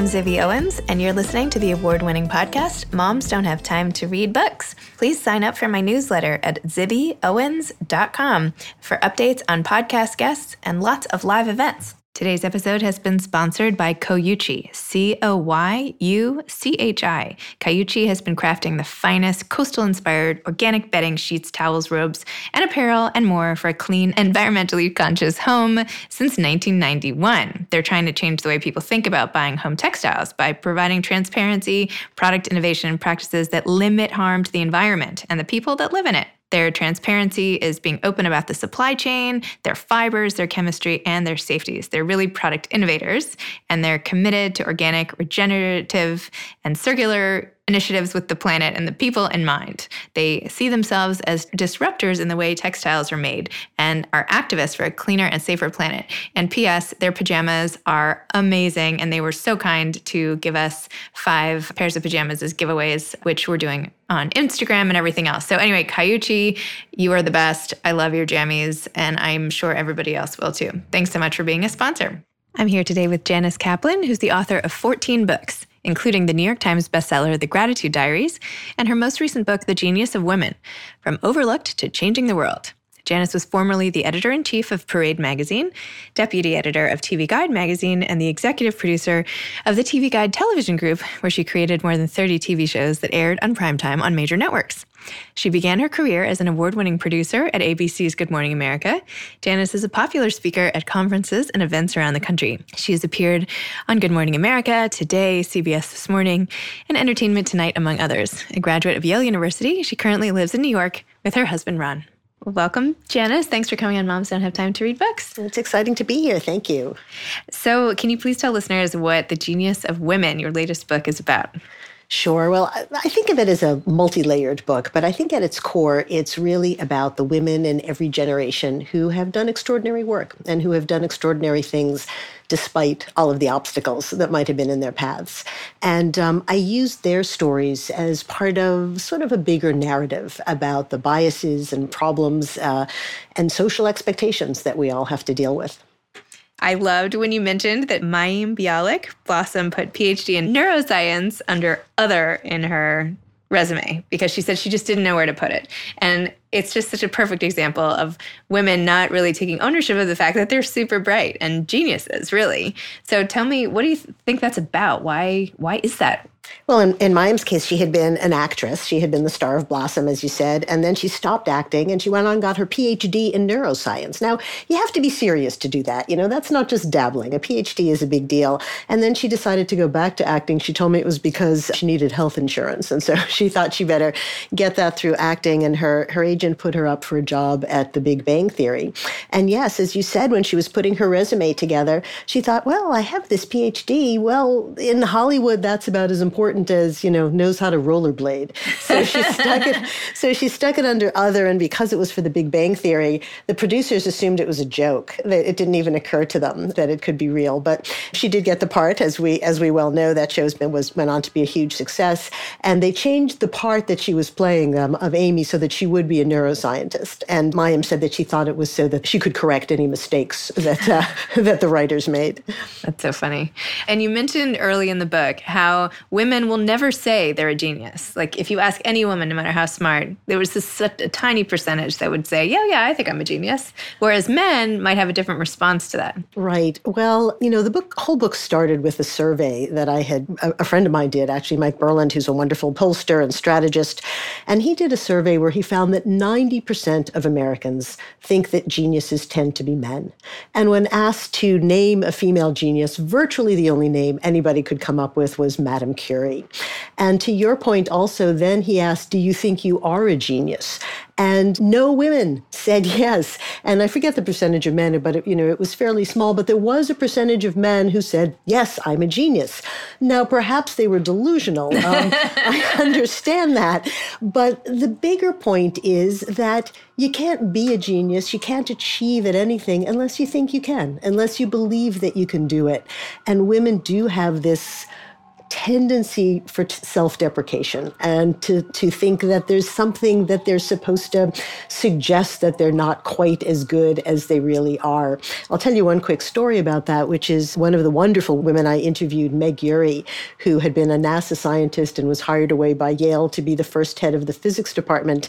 I'm Zibby Owens, and you're listening to the award-winning podcast, Moms Don't Have Time to Read Books. Please sign up for my newsletter at zibbyowens.com for updates on podcast guests and lots of live events. Today's episode has been sponsored by Coyuchi, C-O-Y-U-C-H-I. Coyuchi has been crafting the finest coastal-inspired organic bedding, sheets, towels, robes, and apparel and more for a clean, environmentally conscious home since 1991. They're trying to change the way people think about buying home textiles by providing transparency, product innovation, and practices that limit harm to the environment and the people that live in it. Their transparency is being open about the supply chain, their fibers, their chemistry, and their safeties. They're really product innovators, and they're committed to organic, regenerative, and circular initiatives with the planet and the people in mind. They see themselves as disruptors in the way textiles are made and are activists for a cleaner and safer planet. And P.S., their pajamas are amazing, and they were so kind to give us 5 pairs of pajamas as giveaways, which we're doing on Instagram and everything else. So anyway, Coyuchi, you are the best. I love your jammies, and I'm sure everybody else will too. Thanks so much for being a sponsor. I'm here today with Janice Kaplan, who's the author of 14 books, including the New York Times bestseller, The Gratitude Diaries, and her most recent book, The Genius of Women: From Overlooked to Changing the World. Janice was formerly the editor-in-chief of Parade Magazine, deputy editor of TV Guide Magazine, and the executive producer of the TV Guide Television Group, where she created more than 30 TV shows that aired on primetime on major networks. She began her career as an award-winning producer at ABC's Good Morning America. Janice is a popular speaker at conferences and events around the country. She has appeared on Good Morning America, Today, CBS This Morning, and Entertainment Tonight, among others. A graduate of Yale University, she currently lives in New York with her husband, Ron. Welcome, Janice. Thanks for coming on Moms Don't Have Time to Read Books. It's exciting to be here. Thank you. So can you please tell listeners what The Genius of Women, your latest book, is about? Sure. Well, I think of it as a multi-layered book, but I think at its core, it's really about the women in every generation who have done extraordinary work and who have done extraordinary things despite all of the obstacles that might have been in their paths. And I used their stories as part of sort of a bigger narrative about the biases and problems and social expectations that we all have to deal with. I loved when you mentioned that Mayim Bialik, Blossom, put PhD in neuroscience under other in her resume because she said she just didn't know where to put it. And it's just such a perfect example of women not really taking ownership of the fact that they're super bright and geniuses, really. So tell me, what do you think that's about? Why is that? Well, in Mayim's case, she had been an actress. She had been the star of Blossom, as you said, and then she stopped acting and she went on and got her PhD in neuroscience. Now, you have to be serious to do that. You know, that's not just dabbling. A PhD is a big deal. And then she decided to go back to acting. She told me it was because she needed health insurance. And so she thought she better get that through acting. And her agent put her up for a job at the Big Bang Theory. And yes, as you said, when she was putting her resume together, she thought, well, I have this PhD. Well, in Hollywood, that's about as important as, you know, knows how to rollerblade. So she stuck it under other, and because it was for the Big Bang Theory, the producers assumed it was a joke. That it didn't even occur to them that it could be real. But she did get the part, as we well know. That show went on to be a huge success, and they changed the part that she was playing of Amy so that she would be a neuroscientist. And Mayim said that she thought it was so that she could correct any mistakes that that the writers made. That's so funny. And you mentioned early in the book how women will never say they're a genius. Like, if you ask any woman, no matter how smart, there was such a tiny percentage that would say, yeah, I think I'm a genius. Whereas men might have a different response to that. Right. Well, you know, the whole book started with a survey that I had, a friend of mine did, actually, Mike Berland, who's a wonderful pollster and strategist. And he did a survey where he found that 90% of Americans think that geniuses tend to be men. And when asked to name a female genius, virtually the only name anybody could come up with was Madame Curie. And to your point also, then he asked, do you think you are a genius? And no women said yes. And I forget the percentage of men, but it was fairly small. But there was a percentage of men who said, yes, I'm a genius. Now, perhaps they were delusional. I understand that. But the bigger point is that you can't be a genius. You can't achieve at anything unless you think you can, unless you believe that you can do it. And women do have this tendency for self-deprecation and to think that there's something that they're supposed to suggest that they're not quite as good as they really are. I'll tell you one quick story about that, which is one of the wonderful women I interviewed, Meg Urey, who had been a NASA scientist and was hired away by Yale to be the first head of the physics department.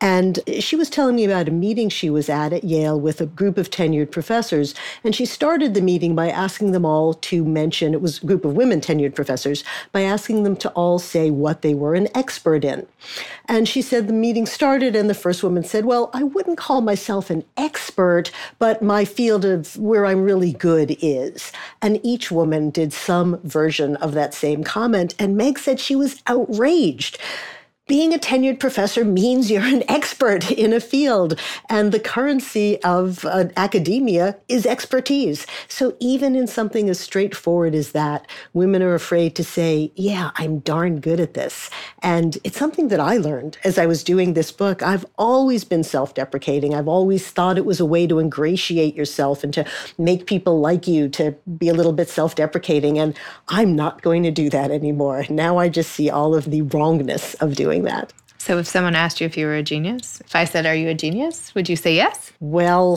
And she was telling me about a meeting she was at Yale with a group of tenured professors. And she started the meeting by asking them all to mention, it was a group of women tenured professors, by asking them to all say what they were an expert in. And she said the meeting started and the first woman said, well, I wouldn't call myself an expert, but my field of where I'm really good is. And each woman did some version of that same comment. And Meg said she was outraged. Being a tenured professor means you're an expert in a field, and the currency of academia is expertise. So even in something as straightforward as that, women are afraid to say, yeah, I'm darn good at this. And it's something that I learned as I was doing this book. I've always been self-deprecating. I've always thought it was a way to ingratiate yourself and to make people like you, to be a little bit self-deprecating. And I'm not going to do that anymore. Now I just see all of the wrongness of doing that. So if someone asked you if you were a genius, if I said, are you a genius, would you say yes? Well,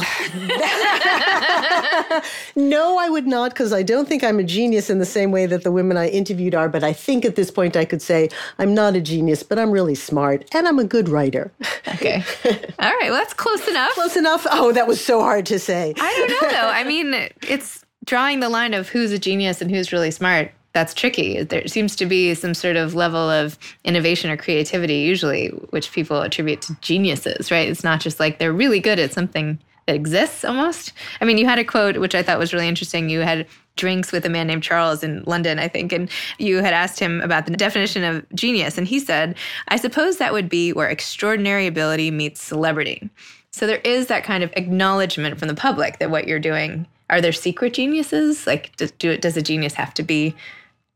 no, I would not, because I don't think I'm a genius in the same way that the women I interviewed are. But I think at this point I could say I'm not a genius, but I'm really smart and I'm a good writer. Okay. All right. Well, that's close enough. Close enough. Oh, that was so hard to say. I don't know, though. I mean, it's drawing the line of who's a genius and who's really smart. That's tricky. There seems to be some sort of level of innovation or creativity usually, which people attribute to geniuses, right? It's not just like they're really good at something that exists almost. I mean, you had a quote, which I thought was really interesting. You had drinks with a man named Charles in London, I think, and you had asked him about the definition of genius. And he said, I suppose that would be where extraordinary ability meets celebrity. So there is that kind of acknowledgement from the public that what you're doing, are there secret geniuses? Like, does a genius have to be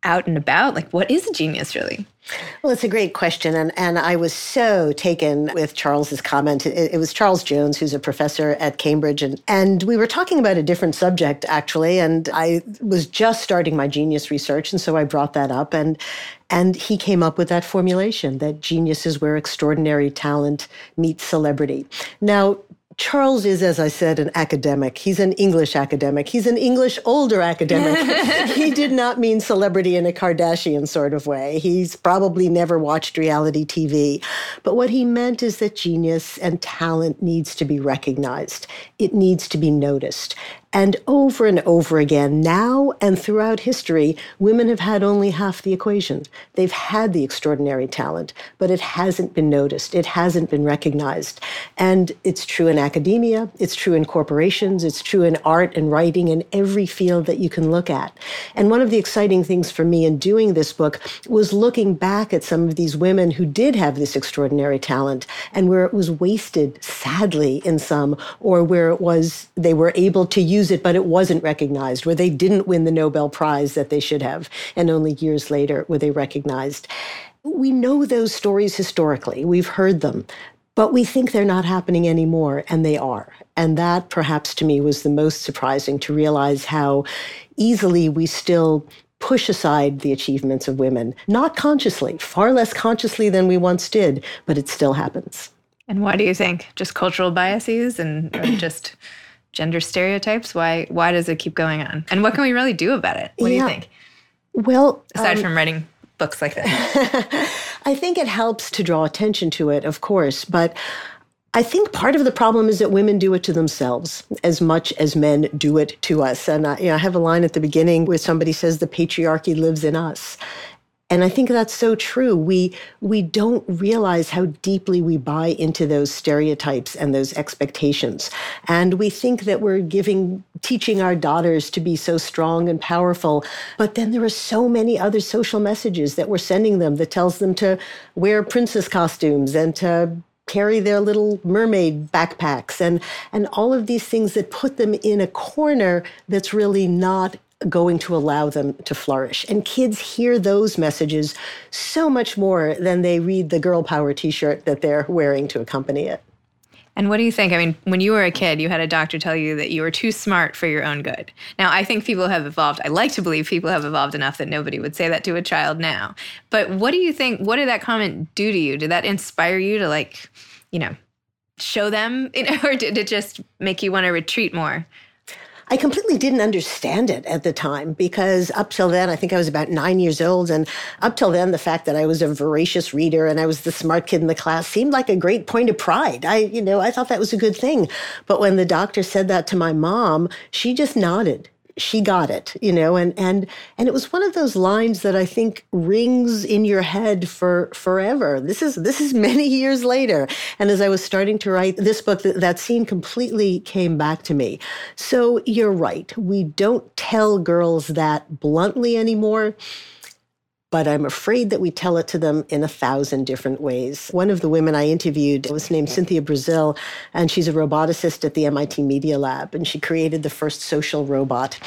out and about? Like, what is a genius really? Well, it's a great question. And I was so taken with Charles's comment. It was Charles Jones, who's a professor at Cambridge. And we were talking about a different subject, actually. And I was just starting my genius research. And so I brought that up. And he came up with that formulation that genius is where extraordinary talent meets celebrity. Now, Charles is, as I said, an academic. He's an English academic. He's an English older academic. He did not mean celebrity in a Kardashian sort of way. He's probably never watched reality TV. But what he meant is that genius and talent needs to be recognized. It needs to be noticed. And over again, now and throughout history, women have had only half the equation. They've had the extraordinary talent, but it hasn't been noticed. It hasn't been recognized. And it's true in academia. It's true in corporations. It's true in art and writing and every field that you can look at. And one of the exciting things for me in doing this book was looking back at some of these women who did have this extraordinary talent and where it was wasted, sadly, in some, or where it was they were able to use it, but it wasn't recognized, where they didn't win the Nobel Prize that they should have, and only years later were they recognized. We know those stories historically. We've heard them, but we think they're not happening anymore, and they are. And that, perhaps to me, was the most surprising, to realize how easily we still push aside the achievements of women, not consciously, far less consciously than we once did, but it still happens. And why do you think? Just cultural biases and or just gender stereotypes? Why does it keep going on? And what can we really do about it? What do you think? Well, aside from writing books like that. I think it helps to draw attention to it, of course, but I think part of the problem is that women do it to themselves as much as men do it to us. And I have a line at the beginning where somebody says, the patriarchy lives in us. And I think that's so true. We don't realize how deeply we buy into those stereotypes and those expectations. And we think that we're teaching our daughters to be so strong and powerful. But then there are so many other social messages that we're sending them that tells them to wear princess costumes and to carry their little mermaid backpacks and all of these things that put them in a corner that's really not going to allow them to flourish. And kids hear those messages so much more than they read the girl power t-shirt that they're wearing to accompany it. And what do you think? I mean, when you were a kid, you had a doctor tell you that you were too smart for your own good. Now, I think people have evolved. I like to believe people have evolved enough that nobody would say that to a child now. But what do you think? What did that comment do to you? Did that inspire you to, like, you know, show them, you know, or did it just make you want to retreat more? I completely didn't understand it at the time because up till then, I think I was about 9 years old. And up till then, the fact that I was a voracious reader and I was the smart kid in the class seemed like a great point of pride. I thought that was a good thing. But when the doctor said that to my mom, she just nodded. She got it, you know, and it was one of those lines that I think rings in your head for forever. This is many years later. And as I was starting to write this book, that scene completely came back to me. So you're right. We don't tell girls that bluntly anymore. But I'm afraid that we tell it to them in 1,000 different ways. One of the women I interviewed was named Cynthia Brazil, and she's a roboticist at the MIT Media Lab, and she created the first social robot.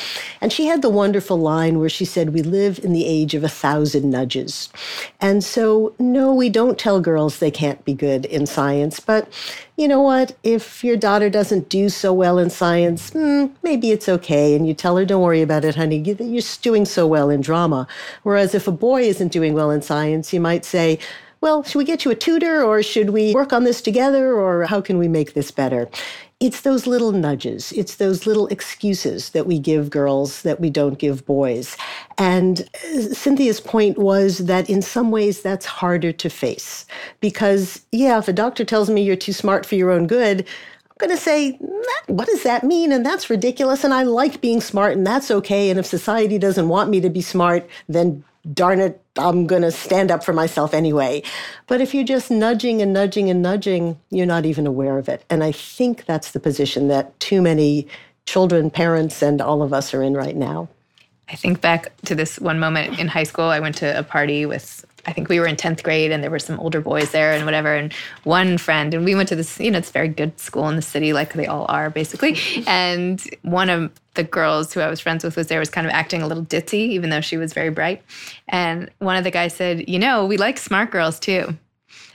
And she had the wonderful line where she said, "We live in the age of 1,000 nudges." And so, no, we don't tell girls they can't be good in science, but you know what? If your daughter doesn't do so well in science, maybe it's okay. And you tell her, "Don't worry about it, honey. You're doing so well in drama." Whereas if a boy isn't doing well in science, you might say, "Well, should we get you a tutor, or should we work on this together, or how can we make this better?" It's those little nudges. It's those little excuses that we give girls that we don't give boys. And Cynthia's point was that in some ways that's harder to face because, yeah, if a doctor tells me you're too smart for your own good, going to say, what does that mean? And that's ridiculous. And I like being smart and that's okay. And if society doesn't want me to be smart, then darn it, I'm going to stand up for myself anyway. But if you're just nudging and nudging and nudging, you're not even aware of it. And I think that's the position that too many children, parents, and all of us are in right now. I think back to this one moment in high school. I went to a party with, I think we were in 10th grade and there were some older boys there and whatever. And one friend, and we went to this, you know, it's a very good school in the city, like they all are basically. And one of the girls who I was friends with was there, was kind of acting a little ditzy, even though she was very bright. And one of the guys said, "You know, we like smart girls too."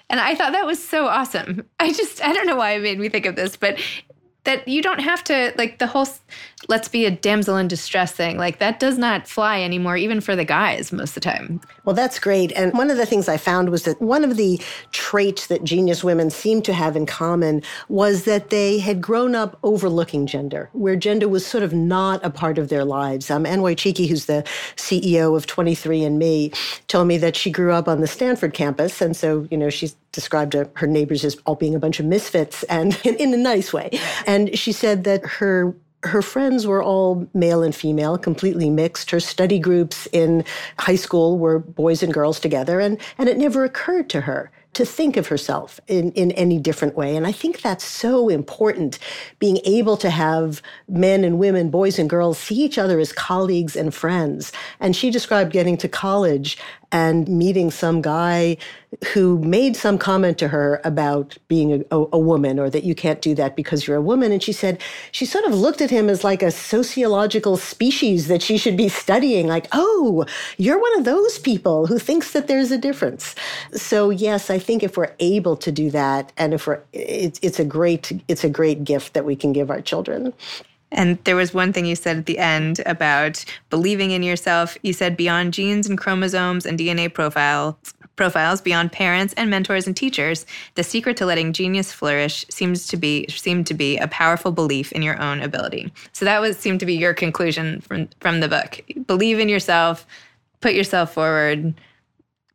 And I thought that was so awesome. I don't know why it made me think of this, but that you don't have to, like, the whole "let's be a damsel in distress" thing, like, that does not fly anymore, even for the guys most of the time. Well, that's great. And one of the things I found was that one of the traits that genius women seemed to have in common was that they had grown up overlooking gender, where gender was sort of not a part of their lives. Anne Wojcicki, who's the CEO of 23andMe, told me that she grew up on the Stanford campus. And so, you know, she's described her neighbors as all being a bunch of misfits, and in a nice way. And she said that her friends were all male and female, completely mixed. Her study groups in high school were boys and girls together, and it never occurred to her to think of herself in any different way. And I think that's so important, being able to have men and women, boys and girls, see each other as colleagues and friends. And she described getting to college and meeting some guy who made some comment to her about being a woman, or that you can't do that because you're a woman. And she said she sort of looked at him as like a sociological species that she should be studying, like, "Oh, you're one of those people who thinks that there's a difference." So yes, I think if we're able to do that, and if we're, it's a great gift that we can give our children. And there was one thing you said at the end about believing in yourself. You said, "Beyond genes and chromosomes and DNA profiles, beyond parents and mentors and teachers, the secret to letting genius flourish seemed to be a powerful belief in your own ability." So that seemed to be your conclusion from the book. Believe in yourself, put yourself forward,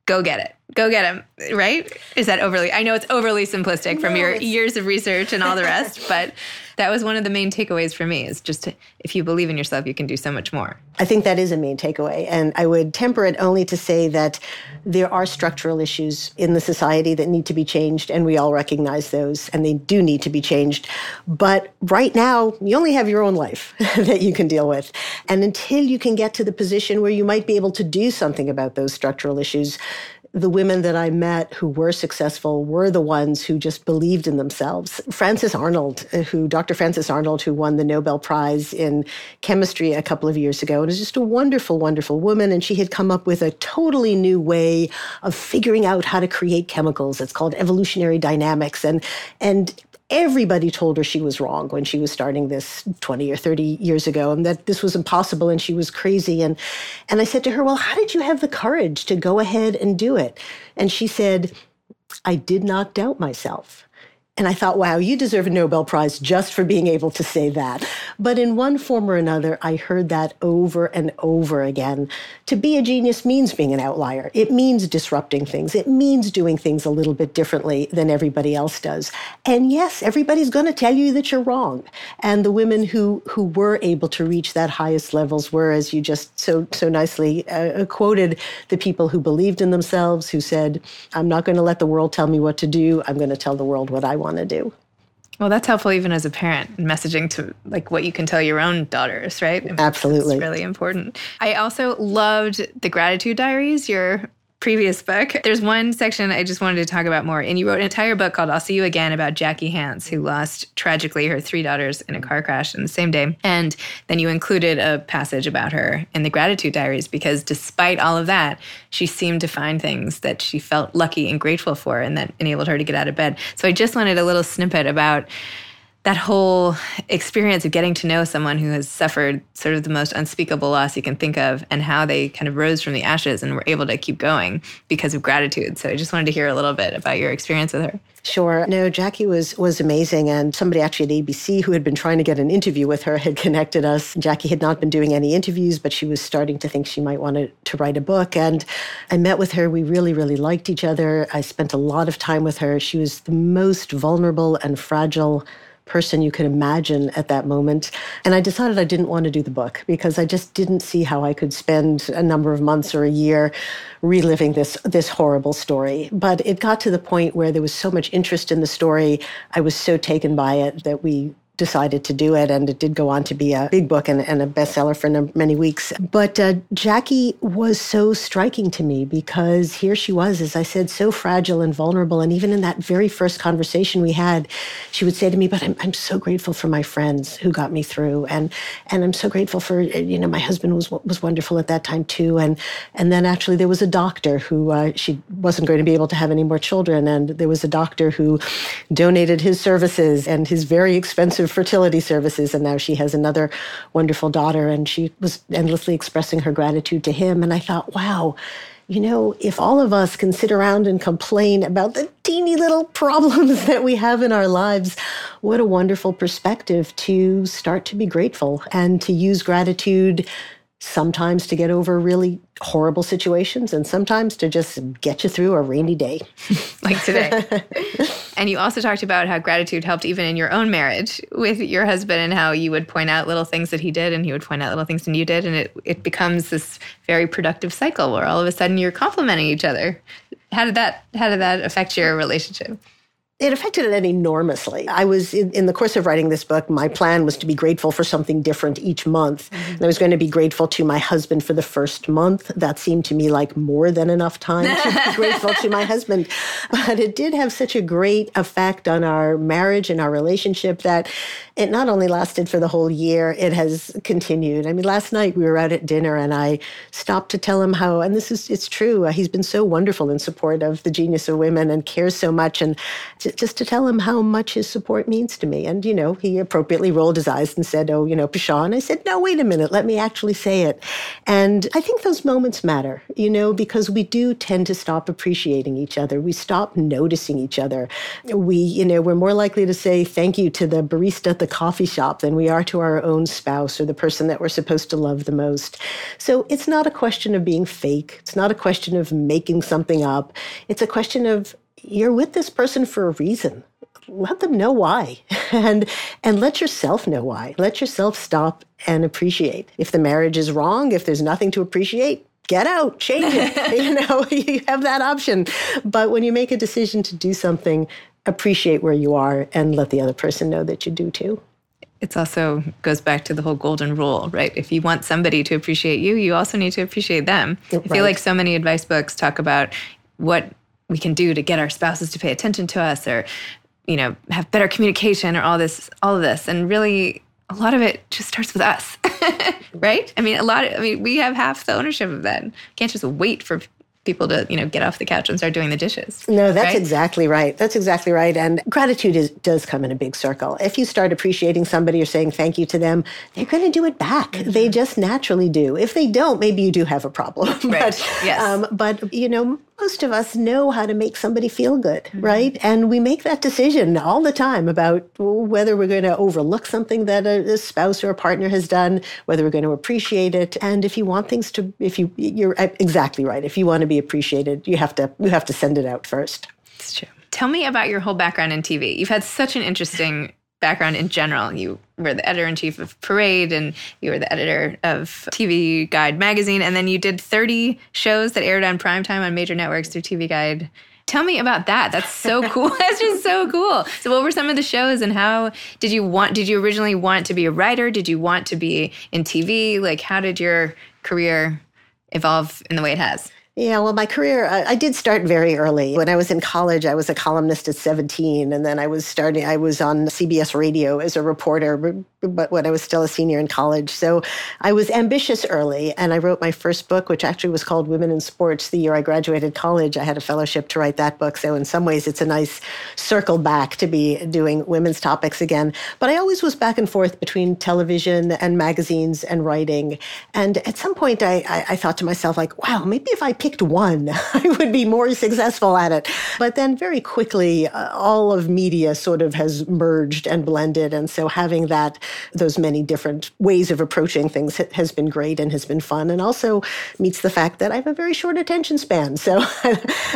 go get it. Go get him, right? Is that overly? I know it's overly simplistic from your years of research and all the rest, but that was one of the main takeaways for me, is just if you believe in yourself, you can do so much more. I think that is a main takeaway. And I would temper it only to say that there are structural issues in the society that need to be changed, and we all recognize those, and they do need to be changed. But right now, you only have your own life that you can deal with. And until you can get to the position where you might be able to do something about those structural issues, the women that I met who were successful were the ones who just believed in themselves. Dr. Frances Arnold, who won the Nobel Prize in chemistry a couple of years ago, and is just a wonderful, wonderful woman. And she had come up with a totally new way of figuring out how to create chemicals. It's called evolutionary dynamics. And Everybody told her she was wrong when she was starting this 20 or 30 years ago and that this was impossible and she was crazy. And I said to her, well, how did you have the courage to go ahead and do it? And she said, I did not doubt myself. And I thought, wow, you deserve a Nobel Prize just for being able to say that. But in one form or another, I heard that over and over again. To be a genius means being an outlier. It means disrupting things. It means doing things a little bit differently than everybody else does. And yes, everybody's going to tell you that you're wrong. And the women who were able to reach that highest levels were, as you just so nicely quoted, the people who believed in themselves, who said, I'm not going to let the world tell me what to do. I'm going to tell the world what I want to do. Well, that's helpful even as a parent, messaging to like what you can tell your own daughters, right? Absolutely. It's really important. I also loved The Gratitude Diaries, your previous book. There's one section I just wanted to talk about more. And you wrote an entire book called I'll See You Again about Jackie Hance, who lost tragically her 3 daughters in a car crash in the same day. And then you included a passage about her in The Gratitude Diaries because despite all of that, she seemed to find things that she felt lucky and grateful for and that enabled her to get out of bed. So I just wanted a little snippet about that whole experience of getting to know someone who has suffered sort of the most unspeakable loss you can think of and how they kind of rose from the ashes and were able to keep going because of gratitude. So I just wanted to hear a little bit about your experience with her. Sure. No, Jackie was amazing. And somebody actually at ABC who had been trying to get an interview with her had connected us. Jackie had not been doing any interviews, but she was starting to think she might want to write a book. And I met with her. We really, really liked each other. I spent a lot of time with her. She was the most vulnerable and fragile person you could imagine at that moment. And I decided I didn't want to do the book because I just didn't see how I could spend a number of months or a year reliving this horrible story. But it got to the point where there was so much interest in the story. I was so taken by it that we decided to do it. And it did go on to be a big book and a bestseller for many weeks. But Jackie was so striking to me because here she was, as I said, so fragile and vulnerable. And even in that very first conversation we had, she would say to me, but I'm so grateful for my friends who got me through. And I'm so grateful for, you know, my husband was wonderful at that time too. And then actually there was a doctor who, she wasn't going to be able to have any more children. And there was a doctor who donated his services and his very expensive fertility services, and now she has another wonderful daughter, and she was endlessly expressing her gratitude to him. And I thought, wow, you know, if all of us can sit around and complain about the teeny little problems that we have in our lives, what a wonderful perspective to start to be grateful and to use gratitude sometimes to get over really horrible situations and sometimes to just get you through a rainy day. Like today. And you also talked about how gratitude helped even in your own marriage with your husband and how you would point out little things that he did and he would point out little things that you did. And it becomes this very productive cycle where all of a sudden you're complimenting each other. How did that affect your relationship? It affected it enormously. I was, in the course of writing this book, my plan was to be grateful for something different each month. Mm-hmm. And I was going to be grateful to my husband for the first month. That seemed to me like more than enough time to be grateful to my husband. But it did have such a great effect on our marriage and our relationship that it not only lasted for the whole year, it has continued. I mean, last night we were out at dinner and I stopped to tell him how, and it's true, he's been so wonderful in support of The Genius of Women and cares so much, and just to tell him how much his support means to me. And, you know, he appropriately rolled his eyes and said, oh, you know, pshaw. And I said, no, wait a minute, let me actually say it. And I think those moments matter, you know, because we do tend to stop appreciating each other. We stop noticing each other. We, you know, we're more likely to say thank you to the barista at the coffee shop than we are to our own spouse or the person that we're supposed to love the most. So it's not a question of being fake. It's not a question of making something up. It's a question of you're with this person for a reason. Let them know why. And let yourself know why. Let yourself stop and appreciate. If the marriage is wrong, if there's nothing to appreciate, get out, change it. You know, you have that option. But when you make a decision to do something, appreciate where you are and let the other person know that you do too. It also goes back to the whole golden rule, right? If you want somebody to appreciate you, you also need to appreciate them. Right. I feel like so many advice books talk about what we can do to get our spouses to pay attention to us or, you know, have better communication or all of this. And really, a lot of it just starts with us, right? I mean, we have half the ownership of that. Can't just wait for people to, you know, get off the couch and start doing the dishes. No, that's exactly right. That's exactly right. And gratitude does come in a big circle. If you start appreciating somebody or saying thank you to them, they're going to do it back. Mm-hmm. They just naturally do. If they don't, maybe you do have a problem. But, you know, most of us know how to make somebody feel good, mm-hmm. right? And we make that decision all the time about whether we're going to overlook something that a spouse or a partner has done, whether we're going to appreciate it. And if you want things to, you're exactly right. If you want to be appreciated, you have to send it out first. It's true. Tell me about your whole background in TV. You've had such an interesting background in general. You were the editor-in-chief of Parade, and you were the editor of TV Guide Magazine, and then you did 30 shows that aired on primetime on major networks through TV Guide. Tell me about that. That's so cool. That's just so cool. So what were some of the shows, and how did you want? Did you originally want to be a writer? Did you want to be in TV? Like, how did your career evolve in the way it has? Yeah, well, my career, I did start very early. When I was in college, I was a columnist at 17, and then I was on CBS Radio as a reporter, but when I was still a senior in college. So I was ambitious early, and I wrote my first book, which actually was called Women in Sports, the year I graduated college. I had a fellowship to write that book, so in some ways it's a nice circle back to be doing women's topics again. But I always was back and forth between television and magazines and writing, and at some point I thought to myself, like, wow, maybe if I picked one, I would be more successful at it. But then very quickly, all of media sort of has merged and blended. And so having those many different ways of approaching things has been great and has been fun, and also meets the fact that I have a very short attention span. So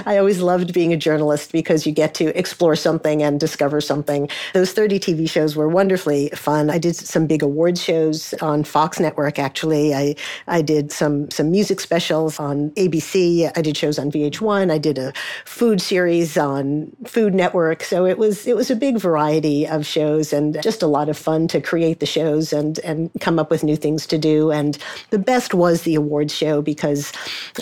I always loved being a journalist because you get to explore something and discover something. Those 30 TV shows were wonderfully fun. I did some big award shows on Fox Network, actually. I did some music specials on ABC. I did shows on VH1. I did a food series on Food Network. So it was a big variety of shows and just a lot of fun to create the shows and come up with new things to do. And the best was the awards show because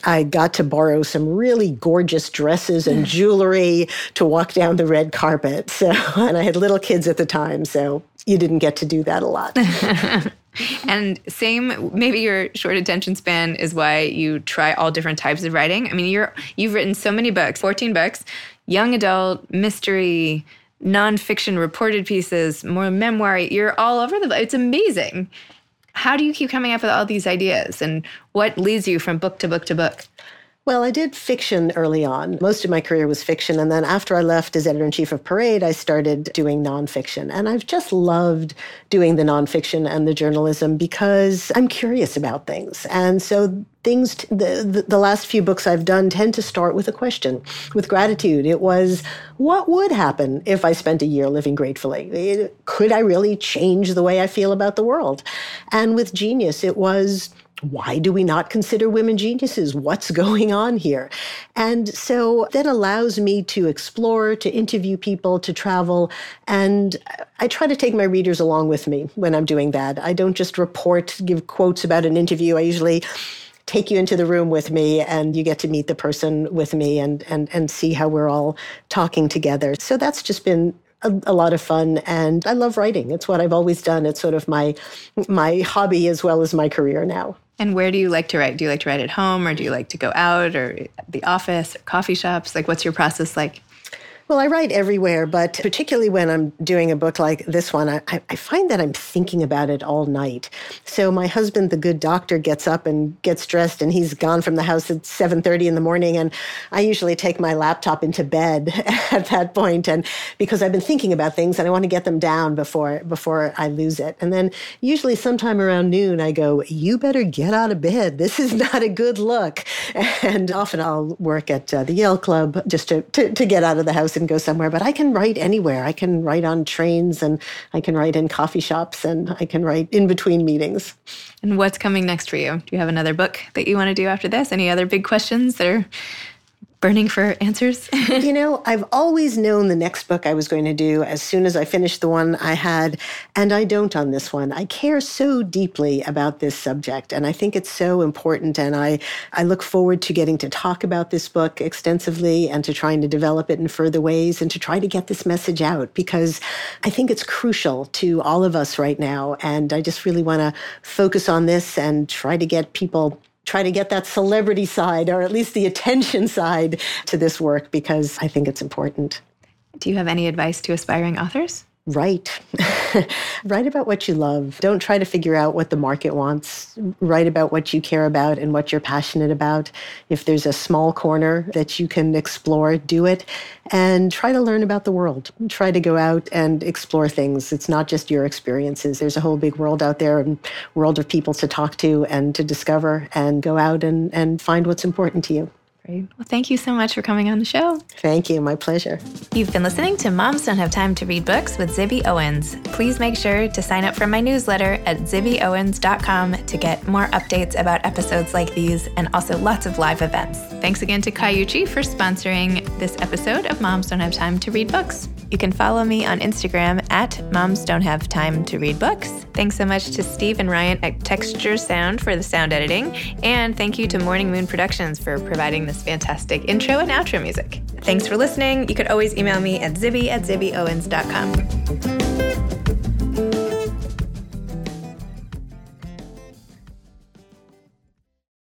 I got to borrow some really gorgeous dresses and jewelry to walk down the red carpet. And I had little kids at the time, so you didn't get to do that a lot. And maybe your short attention span is why you try all different types of writing. I mean, you've written so many books, 14 books, young adult, mystery, nonfiction, reported pieces, more memoir. You're all over the place. It's amazing. How do you keep coming up with all these ideas, and what leads you from book to book to book? Well, I did fiction early on. Most of my career was fiction. And then after I left as editor-in-chief of Parade, I started doing nonfiction. And I've just loved doing the nonfiction and the journalism because I'm curious about things. And so the last few books I've done tend to start with a question, with gratitude. It was, what would happen if I spent a year living gratefully? Could I really change the way I feel about the world? And with Genius, it was, why do we not consider women geniuses? What's going on here? And so that allows me to explore, to interview people, to travel. And I try to take my readers along with me when I'm doing that. I don't just give quotes about an interview. I usually take you into the room with me, and you get to meet the person with me and see how we're all talking together. So that's just been a lot of fun, and I love writing. It's what I've always done. It's sort of my hobby as well as my career now. And where do you like to write? Do you like to write at home, or do you like to go out, or the office, or coffee shops? Like, what's your process like? Well, I write everywhere, but particularly when I'm doing a book like this one, I find that I'm thinking about it all night. So my husband, the good doctor, gets up and gets dressed, and he's gone from the house at 7:30 in the morning, and I usually take my laptop into bed at that point, and because I've been thinking about things, and I want to get them down before I lose it. And then usually sometime around noon, I go, you better get out of bed. This is not a good look. And often I'll work at the Yale Club just to get out of the house and go somewhere, but I can write anywhere. I can write on trains, and I can write in coffee shops, and I can write in between meetings. And what's coming next for you? Do you have another book that you want to do after this? Any other big questions that are burning for answers? You know, I've always known the next book I was going to do as soon as I finished the one I had, and I don't on this one. I care so deeply about this subject, and I think it's so important, and I look forward to getting to talk about this book extensively and to trying to develop it in further ways and to try to get this message out, because I think it's crucial to all of us right now, and I just really want to focus on this and try to get people try to get that celebrity side, or at least the attention side, to this work, because I think it's important. Do you have any advice to aspiring authors? Write. Write about what you love. Don't try to figure out what the market wants. Write about what you care about and what you're passionate about. If there's a small corner that you can explore, do it. And try to learn about the world. Try to go out and explore things. It's not just your experiences. There's a whole big world out there, and world of people to talk to and to discover, and go out and find what's important to you. Great. Well, thank you so much for coming on the show. Thank you. My pleasure. You've been listening to Moms Don't Have Time to Read Books with Zibby Owens. Please make sure to sign up for my newsletter at zibbyowens.com to get more updates about episodes like these, and also lots of live events. Thanks again to Coyuchi for sponsoring this episode of Moms Don't Have Time to Read Books. You can follow me on Instagram at Moms Don't Have Time to Read Books. Thanks so much to Steve and Ryan at Texture Sound for the sound editing. And thank you to Morning Moon Productions for providing this fantastic intro and outro music. Thanks for listening. You could always email me at zibby@zibbyowens.com.